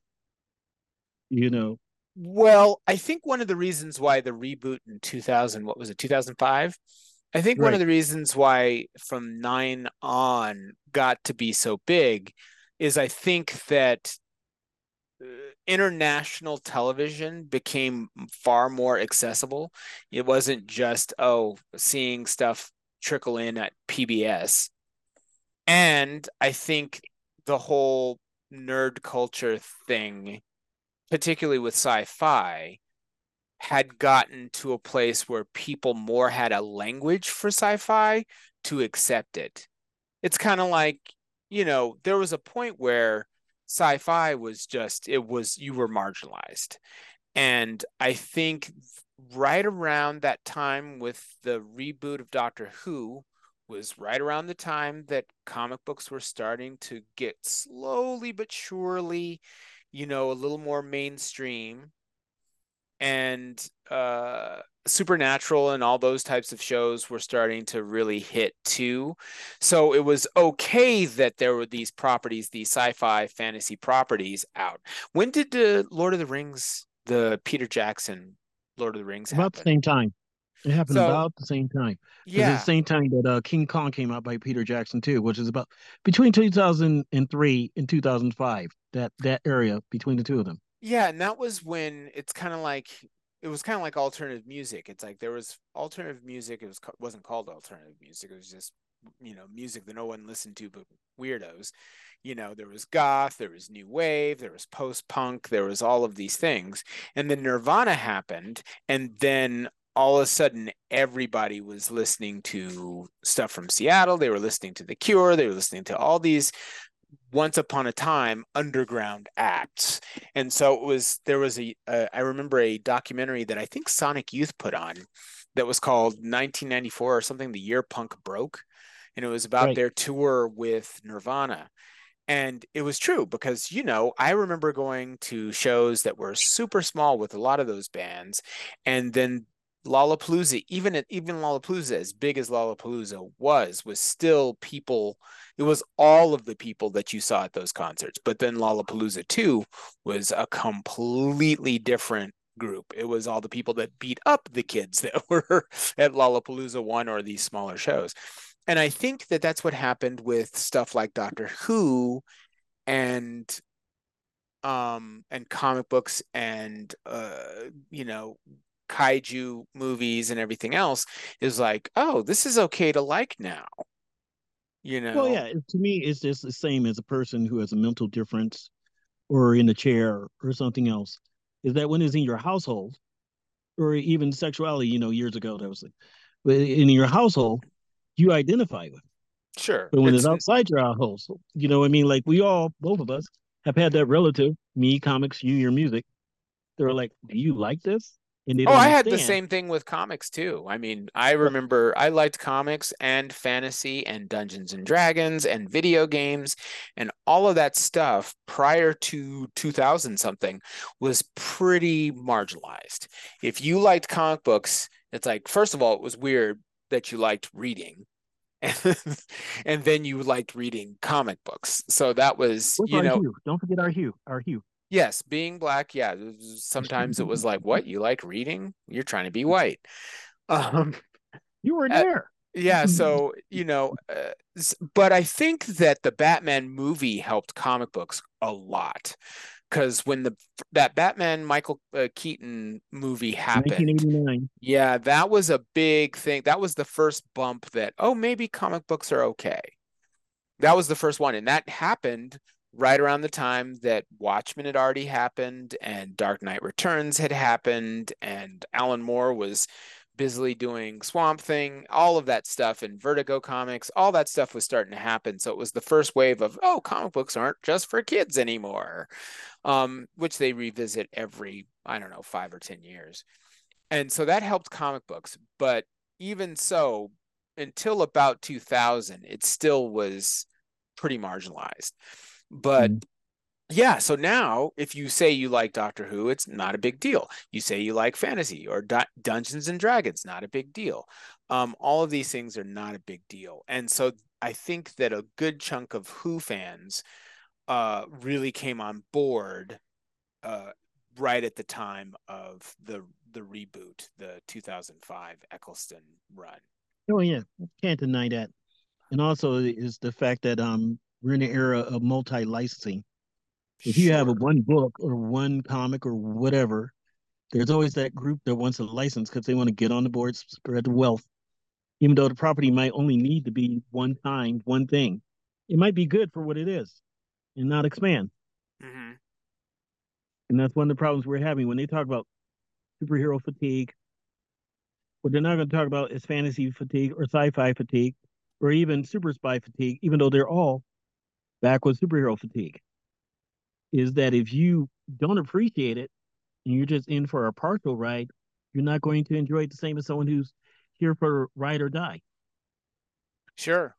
You know. Well, I think one of the reasons why the reboot in 2005? I think one of the reasons why from 9 on got to be so big is I think that international television became far more accessible. It wasn't just seeing stuff trickle in at PBS. And I think the whole nerd culture thing, particularly with sci-fi, had gotten to a place where people more had a language for sci-fi to accept it. It's kind of like, you know, there was a point where sci-fi was just, you were marginalized. And I think right around that time with the reboot of Doctor Who was right around the time that comic books were starting to get slowly but surely, you know, a little more mainstream, and Supernatural and all those types of shows were starting to really hit too. So it was okay that there were these properties, these sci-fi fantasy properties out. When did the Lord of the Rings, the Peter Jackson Lord of the Rings happen? About the same time. It happened about the same time. Yeah. It was the same time that King Kong came out by Peter Jackson too, which is about between 2003 and 2005, that area between the two of them. Yeah, and that was when it was kind of like alternative music. It's like there was alternative music. It wasn't called alternative music. It was just, you know, music that no one listened to but weirdos. You know, there was goth, there was new wave, there was post-punk, there was all of these things. And then Nirvana happened, and then all of a sudden everybody was listening to stuff from Seattle. They were listening to The Cure. They were listening to all these once upon a time underground acts. And so it was, there was I remember a documentary that I think Sonic Youth put on that was called 1994 or something, The Year Punk Broke. And it was about their tour with Nirvana. And it was true because, you know, I remember going to shows that were super small with a lot of those bands. And then Lollapalooza, even Lollapalooza, as big as Lollapalooza was still people. It was all of the people that you saw at those concerts. But then Lollapalooza 2 was a completely different group. It was all the people that beat up the kids that were at Lollapalooza 1 or these smaller shows. And I think that that's what happened with stuff like Doctor Who and comic books and you know, kaiju movies and everything else is like, oh, this is okay to like now, you know. Well, yeah, to me it's just the same as a person who has a mental difference or in a chair or something else, is that when it's in your household, or even sexuality, you know, years ago that was like, but in your household you identify with it. Sure. But when it's outside your household, you know what I mean, like we all, both of us have had that relative, me comics, you your music, they're like, do you like this? I had the same thing with comics too. I mean, I remember I liked comics and fantasy and Dungeons and Dragons and video games and all of that stuff prior to 2000 something was pretty marginalized. If you liked comic books, it's like, first of all, it was weird that you liked reading. And then you liked reading comic books. So that was, you know. Hue? Don't forget our Hue. Our Hue. Yes, being black, yeah. Sometimes it was like, what? You like reading? You're trying to be white. You were there. Yeah. So, you know, but I think that the Batman movie helped comic books a lot. Because when that Batman Michael Keaton movie happened, 1989. Yeah, that was a big thing. That was the first bump that, oh, maybe comic books are okay. That was the first one. And that happened right around the time that Watchmen had already happened and Dark Knight Returns had happened. And Alan Moore was busily doing Swamp Thing, all of that stuff, and Vertigo Comics, all that stuff was starting to happen. So it was the first wave of, oh, comic books aren't just for kids anymore, which they revisit every, I don't know, 5 or 10 years. And so that helped comic books. But even so, until about 2000, it still was pretty marginalized. But yeah, so now if you say you like Doctor Who, it's not a big deal. You say you like fantasy or Dungeons and Dragons, not a big deal. All of these things are not a big deal. And so I think that a good chunk of Who fans really came on board right at the time of the reboot, the 2005 Eccleston run. Oh, yeah. Can't deny that. And also is the fact that we're in the era of multi-licensing. If you have one book or one comic or whatever, there's always that group that wants a license because they want to get on the board, spread the wealth, even though the property might only need to be one time, one thing. It might be good for what it is and not expand. Mm-hmm. And that's one of the problems we're having when they talk about superhero fatigue. What they're not going to talk about is fantasy fatigue or sci-fi fatigue or even super spy fatigue, even though they're all back with superhero fatigue. Is that if you don't appreciate it and you're just in for a partial ride, you're not going to enjoy it the same as someone who's here for ride or die. Sure,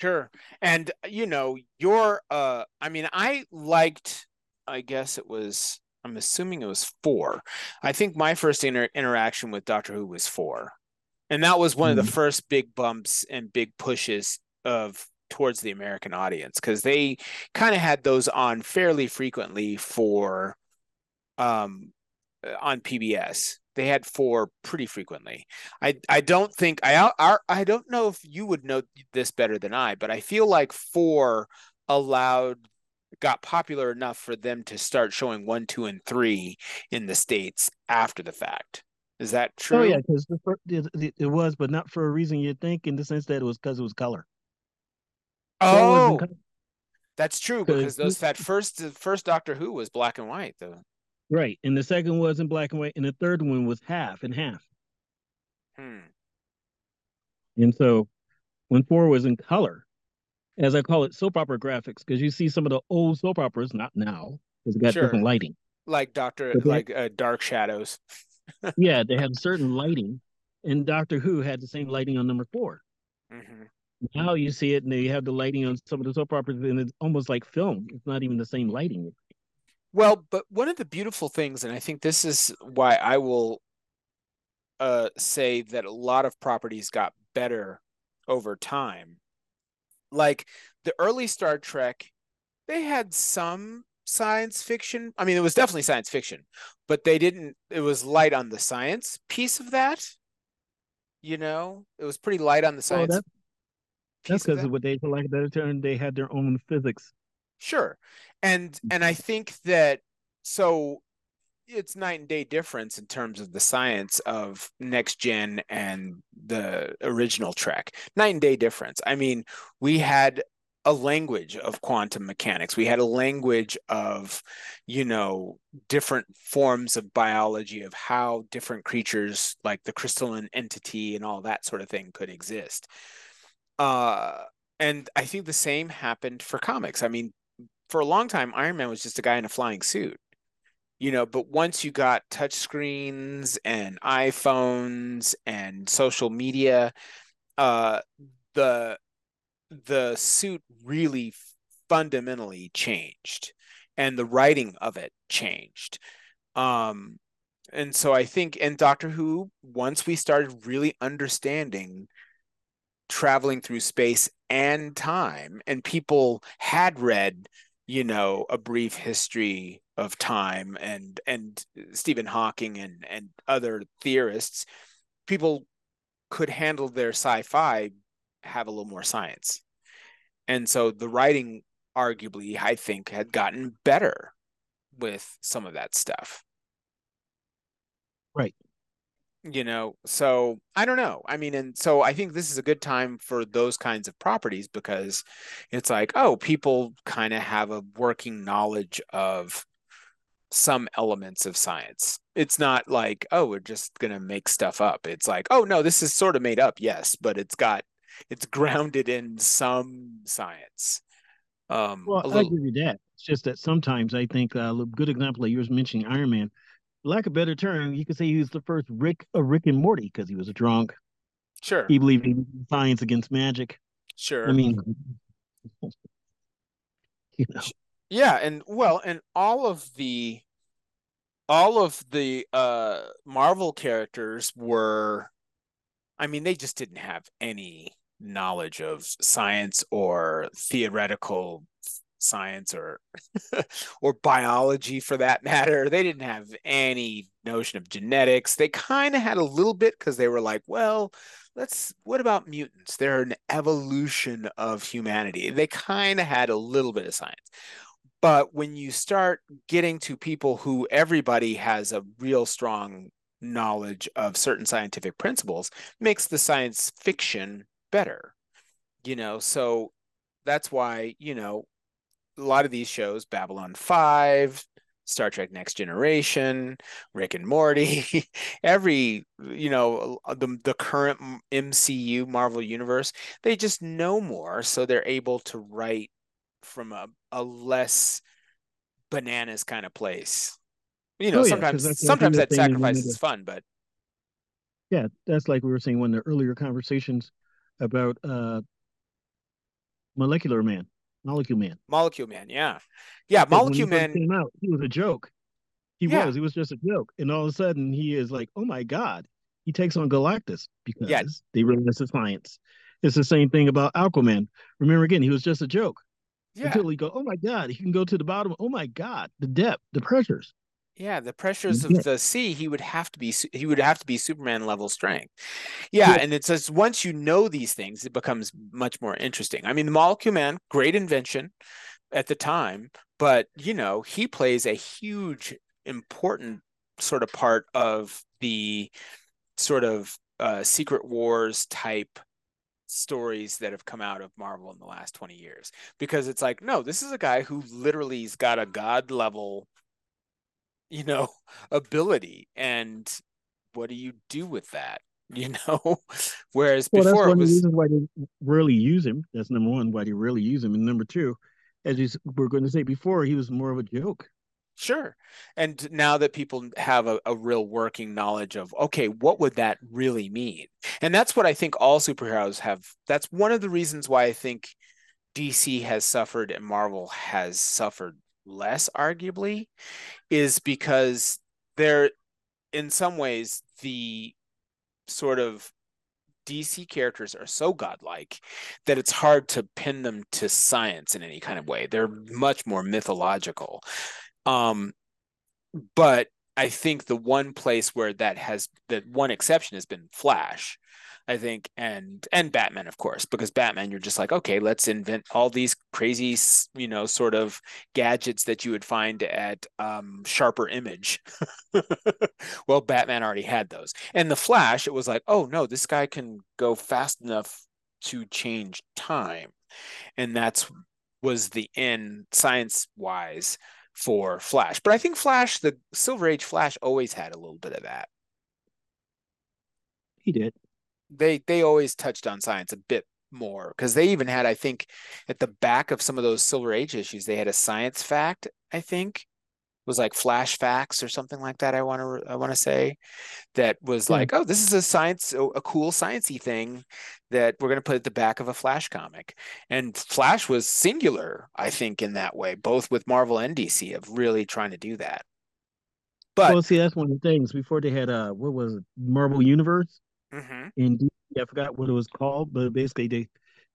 sure. And, you know, you're, I mean, I liked, I guess it was, I'm assuming it was 4. I think my first interaction with Doctor Who was 4. And that was one of the first big bumps and big pushes of towards the American audience, because they kind of had those on fairly frequently for on PBS. They had 4 pretty frequently. I don't know if you would know this better than I, but I feel like 4 got popular enough for them to start showing 1, 2, and 3 in the States after the fact. Is that true? Oh yeah, because it was, but not for a reason you'd think, in the sense that it was because it was color. Oh, that's true, because the first Doctor Who was black and white, though. Right, and the second was in black and white, and the third one was half and half. And so, when 4 was in color, as I call it, soap opera graphics, because you see some of the old soap operas, not now, because it got different lighting, like Dark Shadows. Yeah, they had certain lighting, and Doctor Who had the same lighting on number 4. Mm-hmm. Now you see it, and they have the lighting on some of the soap operas, and it's almost like film. It's not even the same lighting. Well, but one of the beautiful things, and I think this is why I will say that a lot of properties got better over time. Like the early Star Trek, they had some science fiction. I mean, it was definitely science fiction, but they didn't. It was light on the science piece of that. You know, it was pretty light on the science. Oh, that's because of what they feel like better term. They had their own physics. Sure. And I think that so it's night and day difference in terms of the science of Next Gen and the original Trek. Night and day difference. I mean, we had a language of quantum mechanics. We had a language of, you know, different forms of biology, of how different creatures like the crystalline entity and all that sort of thing could exist. And I think the same happened for comics. I mean, for a long time, Iron Man was just a guy in a flying suit, you know, but once you got touch screens and iPhones and social media, the suit really fundamentally changed, and the writing of it changed. And so I think, and Doctor Who, once we started really understanding traveling through space and time, and people had read, you know, A Brief History of Time and Stephen Hawking and other theorists, people could handle their sci-fi have a little more science. And so the writing arguably, I think, had gotten better with some of that stuff. Right. You know, so I don't know. I mean, and so I think this is a good time for those kinds of properties, because it's like, oh, people kind of have a working knowledge of some elements of science. It's not like, oh, we're just going to make stuff up. It's like, oh, no, this is sort of made up. Yes, but it's grounded in some science. Well, I give you that. It's just that sometimes I think a good example that you were mentioning, Iron Man, for lack of a better term, you could say he was the first Rick and Morty, because he was a drunk. Sure. He believed in science against magic. Sure. I mean, you know. Yeah, and well, and all of the Marvel characters were, I mean, they just didn't have any knowledge of science or theoretical science or biology, for that matter. They didn't have any notion of genetics. They kind of had a little bit, because they were like, well, what about mutants? They're an evolution of humanity. They kind of had a little bit of science. But when you start getting to people who everybody has a real strong knowledge of certain scientific principles, makes the science fiction better, you know. So that's why, you know, a lot of these shows, Babylon 5, Star Trek Next Generation, Rick and Morty, every, you know, the current MCU, Marvel Universe, they just know more, so they're able to write from a less bananas kind of place. You know, sometimes that sacrifice is fun, but yeah, that's like we were saying, one of the earlier conversations about Molecule Man. Yeah, Molecule Man came out, he was a joke. He was just a joke, and all of a sudden he is like, oh my god, he takes on Galactus, because they realized the science. It's the same thing about Aquaman. Remember, again, he was just a joke. Yeah. Until he go, oh my god, he can go to the bottom. Oh my god, the depth, the pressures. Yeah, the pressures of the sea, he would have to be Superman level strength. Yeah, and it's just, once you know these things, it becomes much more interesting. I mean, the Molecule Man, great invention at the time, but, you know, he plays a huge, important sort of part of the sort of Secret Wars type stories that have come out of Marvel in the last 20 years. Because it's like, no, this is a guy who literally has got a god level, you know, ability, and what do you do with that, you know? Whereas before, that's one reason why they really use him. That's number one, why they really use him, and number two, as you were going to say before, he was more of a joke. Sure. And now that people have a real working knowledge of, okay, what would that really mean? And that's what I think all superheroes have. That's one of the reasons why I think DC has suffered and Marvel has suffered less, arguably, is because they're, in some ways, the sort of DC characters are so godlike that it's hard to pin them to science in any kind of way. They're much more mythological. But I think the one place where that one exception has been Flash, I think, and Batman, of course, because Batman, you're just like, okay, let's invent all these crazy, you know, sort of gadgets that you would find at Sharper Image. Well, Batman already had those. And the Flash, it was like, oh no, this guy can go fast enough to change time. And was the end science-wise for Flash. But I think Flash, the Silver Age Flash, always had a little bit of that. He did. They always touched on science a bit more, because they even had, I think, at the back of some of those Silver Age issues, they had a science fact, I think. It was like Flash Facts or something like that, I want to say, that was like, oh, this is a cool sciencey thing that we're going to put at the back of a Flash comic. And Flash was singular, I think, in that way, both with Marvel and DC, of really trying to do that. But well, see, that's one of the things. Before they had what was it, Marvel Universe? Mm-hmm. And I forgot what it was called, but basically they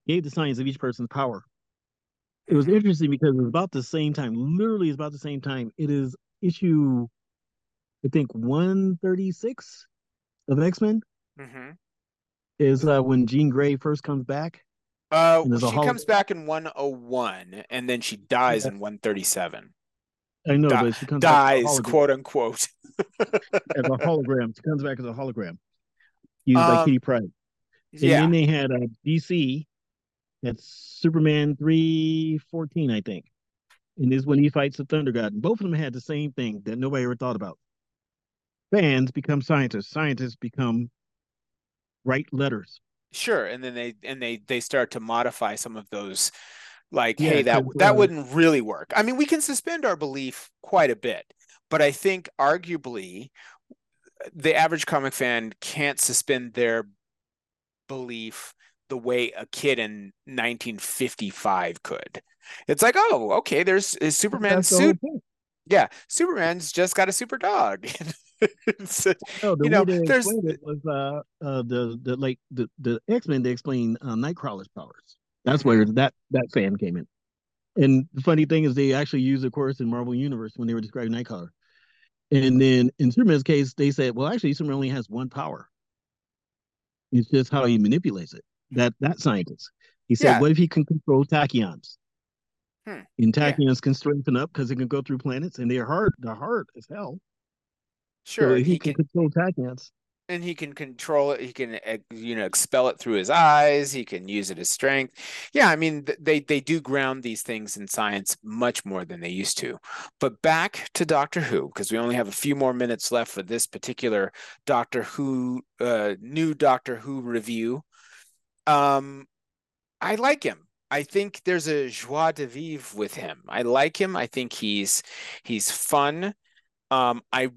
gave the science of each person's power. It was interesting because it was about the same time, literally it's about the same time. It is issue, I think, 136 of X-Men. Mm-hmm. is when Jean Grey first comes back. She comes back in 101, and then she dies in 137. I know, but she comes dies, quote unquote, as a hologram. She comes back as a hologram, used by Kitty Pryde. Yeah. And then they had DC. That's Superman 314, I think. And this is when he fights the Thunder God. Both of them had the same thing that nobody ever thought about. Fans become scientists. Scientists become write letters. Sure, and then they start to modify some of those, like, yeah, hey, that wouldn't really work. I mean, we can suspend our belief quite a bit, but I think arguably the average comic fan can't suspend their belief the way a kid in 1955 could. It's like, oh, okay, there's Superman's suit. Yeah, Superman's just got a super dog. So, no, the way they explained it was the X-Men. They explained Nightcrawler's powers. That's where that fan came in. And the funny thing is, they actually used, of course, in Marvel Universe when they were describing Nightcrawler. And then in Superman's case, they said, well, actually, Superman only has one power. It's just how he manipulates it. That scientist, he said, what if he can control tachyons? And tachyons can strengthen up because it can go through planets, and they're hard. They're hard as hell. Sure, so he can control tachyons, and he can control it. He can, expel it through his eyes. He can use it as strength. Yeah, I mean, they do ground these things in science much more than they used to. But back to Doctor Who, because we only have a few more minutes left for this particular Doctor Who, new Doctor Who review. I like him. I think there's a joie de vivre with him. I like him. I think he's fun. I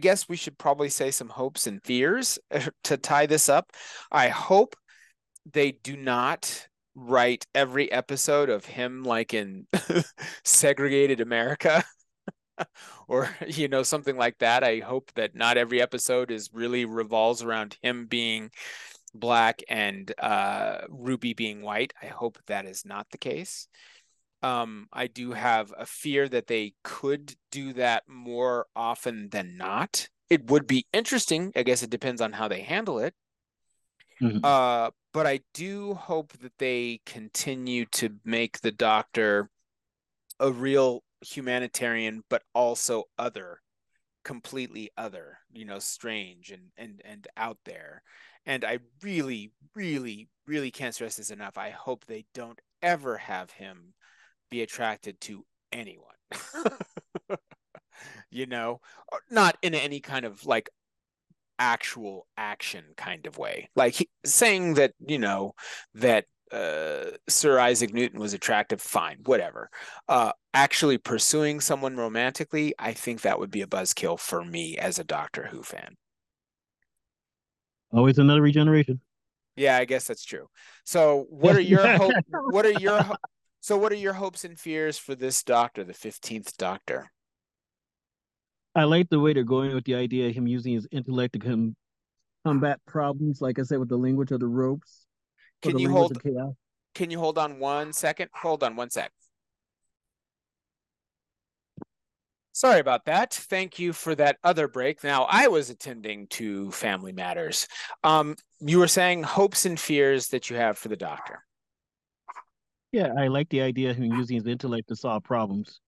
guess we should probably say some hopes and fears to tie this up. I hope they do not write every episode of him like in segregated America or, something like that. I hope that not every episode revolves around him being Black and Ruby being white. I hope that is not the case. I do have a fear that they could do that more often than not. It would be interesting. I guess it depends on how they handle it. Mm-hmm. But I do hope that they continue to make the Doctor a real humanitarian, but also other, completely other, strange and out there. And I really, really, really can't stress this enough. I hope they don't ever have him be attracted to anyone, not in any kind of like actual action kind of way. Like saying that, that Sir Isaac Newton was attractive, fine, whatever. Actually pursuing someone romantically, I think that would be a buzzkill for me as a Doctor Who fan. Always another regeneration. Yeah, I guess that's true. So, what are your what are your hopes and fears for this Doctor, the 15th Doctor? I like the way they're going with the idea of him using his intellect to combat problems. Like I said, with the language of the ropes. Can you hold on one second? Hold on one sec. Sorry about that. Thank you for that other break. Now, I was attending to family matters. You were saying hopes and fears that you have for the Doctor. Yeah, I like the idea of him using his intellect to solve problems.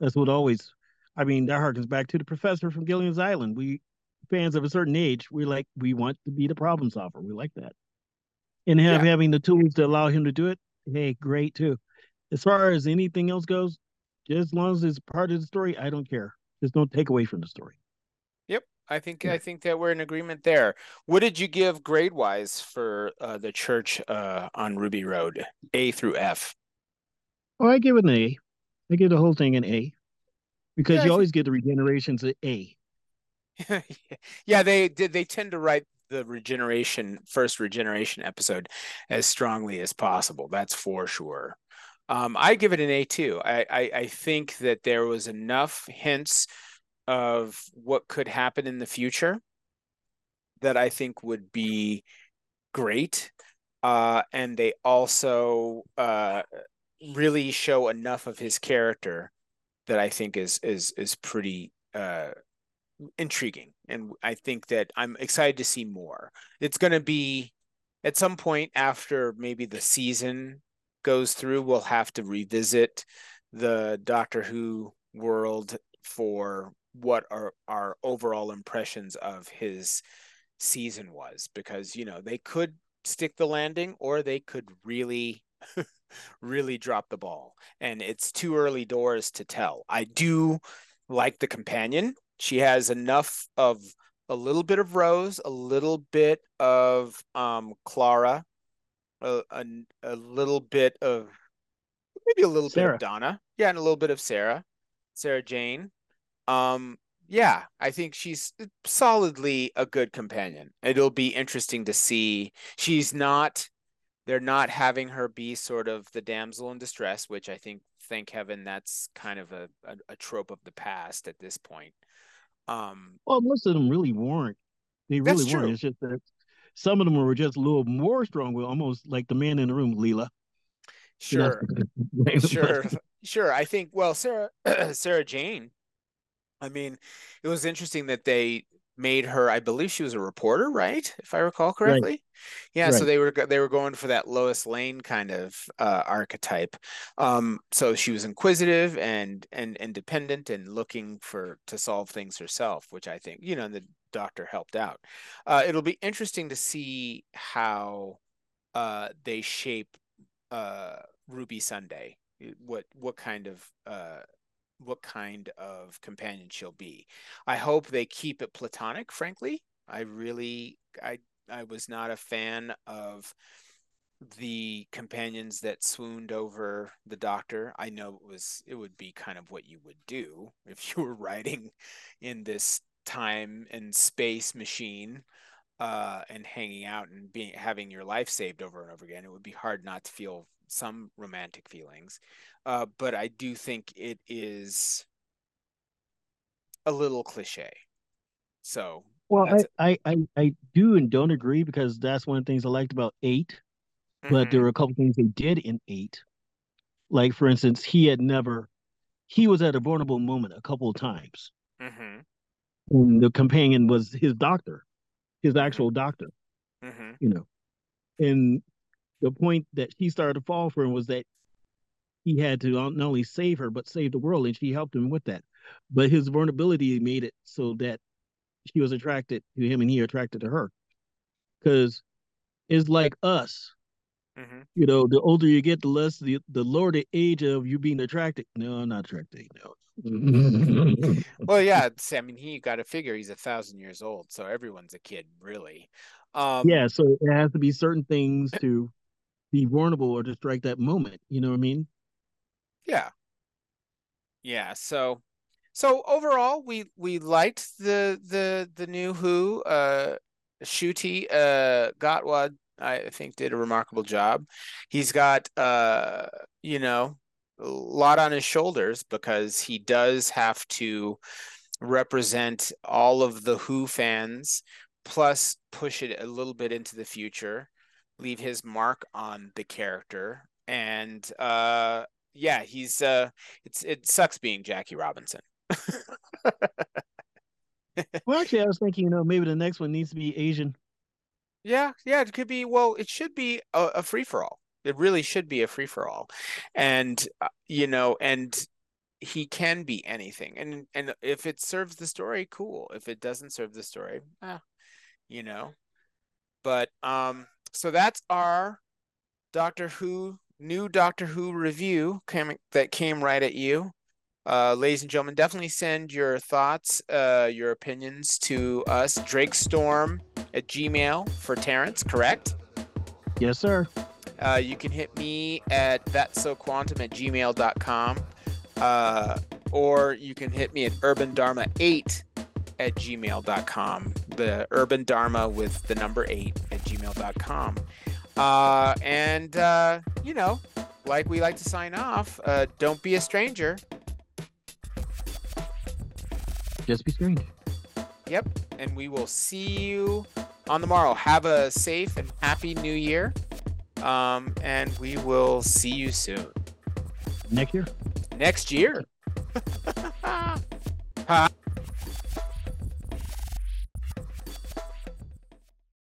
That's what always, that harkens back to the professor from Gilligan's Island. We, fans of a certain age, we want to be the problem solver. We like that. And having the tools to allow him to do it, hey, great too. As far as anything else goes, as long as it's part of the story, I don't care. Just don't take away from the story. Yep. I think that we're in agreement there. What did you give grade-wise for the church on Ruby Road, A through F? Oh, I give it an A. I give the whole thing an A. Because you always get the regenerations an A. Yeah, they tend to write the first regeneration episode as strongly as possible. That's for sure. I give it an A too. I think that there was enough hints of what could happen in the future that I think would be great. And they also really show enough of his character that I think is pretty intriguing, and I think that I'm excited to see more. It's going to be at some point after maybe the season goes through, we'll have to revisit the Doctor Who world for what are our overall impressions of his season was, because, you know, they could stick the landing or they could really really drop the ball, and it's too early doors to tell. I do like the companion. She has enough of a little bit of Rose, a little bit of Clara, a little bit of maybe a little Sarah. Bit of Donna, yeah, and a little bit of Sarah Jane. Yeah, I think she's solidly a good companion. It'll be interesting to see. They're not having her be sort of the damsel in distress, which I think, thank heaven, that's kind of a trope of the past at this point. Well, most of them really weren't. They really weren't. True. It's just that some of them were just a little more strong-willed, almost like the man in the room, Leela. Sure, sure. I think, well, Sarah Jane, I mean, it was interesting that they made her, I believe she was a reporter, right? If I recall correctly. Right. Yeah. Right. So they were going for that Lois Lane kind of archetype. So she was inquisitive and independent and looking to solve things herself, which I think, you know, the Doctor helped out. It'll be interesting to see how they shape Ruby Sunday, what kind of companion she'll be. I hope they keep it platonic, frankly. I was not a fan of the companions that swooned over the Doctor. I know it would be kind of what you would do if you were riding in this time and space machine and hanging out and having your life saved over and over again. It would be hard not to feel some romantic feelings, but I do think it is a little cliche. So, well, I do and don't agree, because that's one of the things I liked about 8, mm-hmm. but there were a couple things they did in 8. Like, for instance, he was at a vulnerable moment a couple of times. Mm-hmm. And the companion was his doctor, his actual doctor, mm-hmm. you know, and the point that she started to fall for him was that he had to not only save her, but save the world, and she helped him with that. But his vulnerability made it so that she was attracted to him and he attracted to her. Because it's like us. Mm-hmm. You know, the older you get, the less, the lower the age of you being attracted. No, I'm not attracted. No. Well, yeah. I mean, he got to figure he's 1,000 years old, so everyone's a kid, really. Yeah, so it has to be certain things to be vulnerable or to strike that moment, you know what I mean? Yeah. So overall, we liked the new Who. Ncuti Gatwa, I think, did a remarkable job. He's got a lot on his shoulders, because he does have to represent all of the Who fans, plus push it a little bit into the future, leave his mark on the character. And he's it sucks being Jackie Robinson. Well, actually, I was thinking, you know, maybe the next one needs to be Asian. Yeah, it could be. Well, it should be a free-for-all. It really should be a free-for-all. And he can be anything, and if it serves the story, cool. If it doesn't serve the story, So that's our new Doctor Who review that came right at you. Ladies and gentlemen, definitely send your thoughts, your opinions to us. drakestorm@gmail.com for Terrence, correct? Yes, sir. You can hit me at thatsoquantum@gmail.com. Or you can hit me at urbandharma8@gmail.com. The Urban Dharma with the number 8@gmail.com. Like we like to sign off, don't be a stranger. Just be strange. Yep. And we will see you on the morrow. Have a safe and happy new year. And we will see you soon. Next year.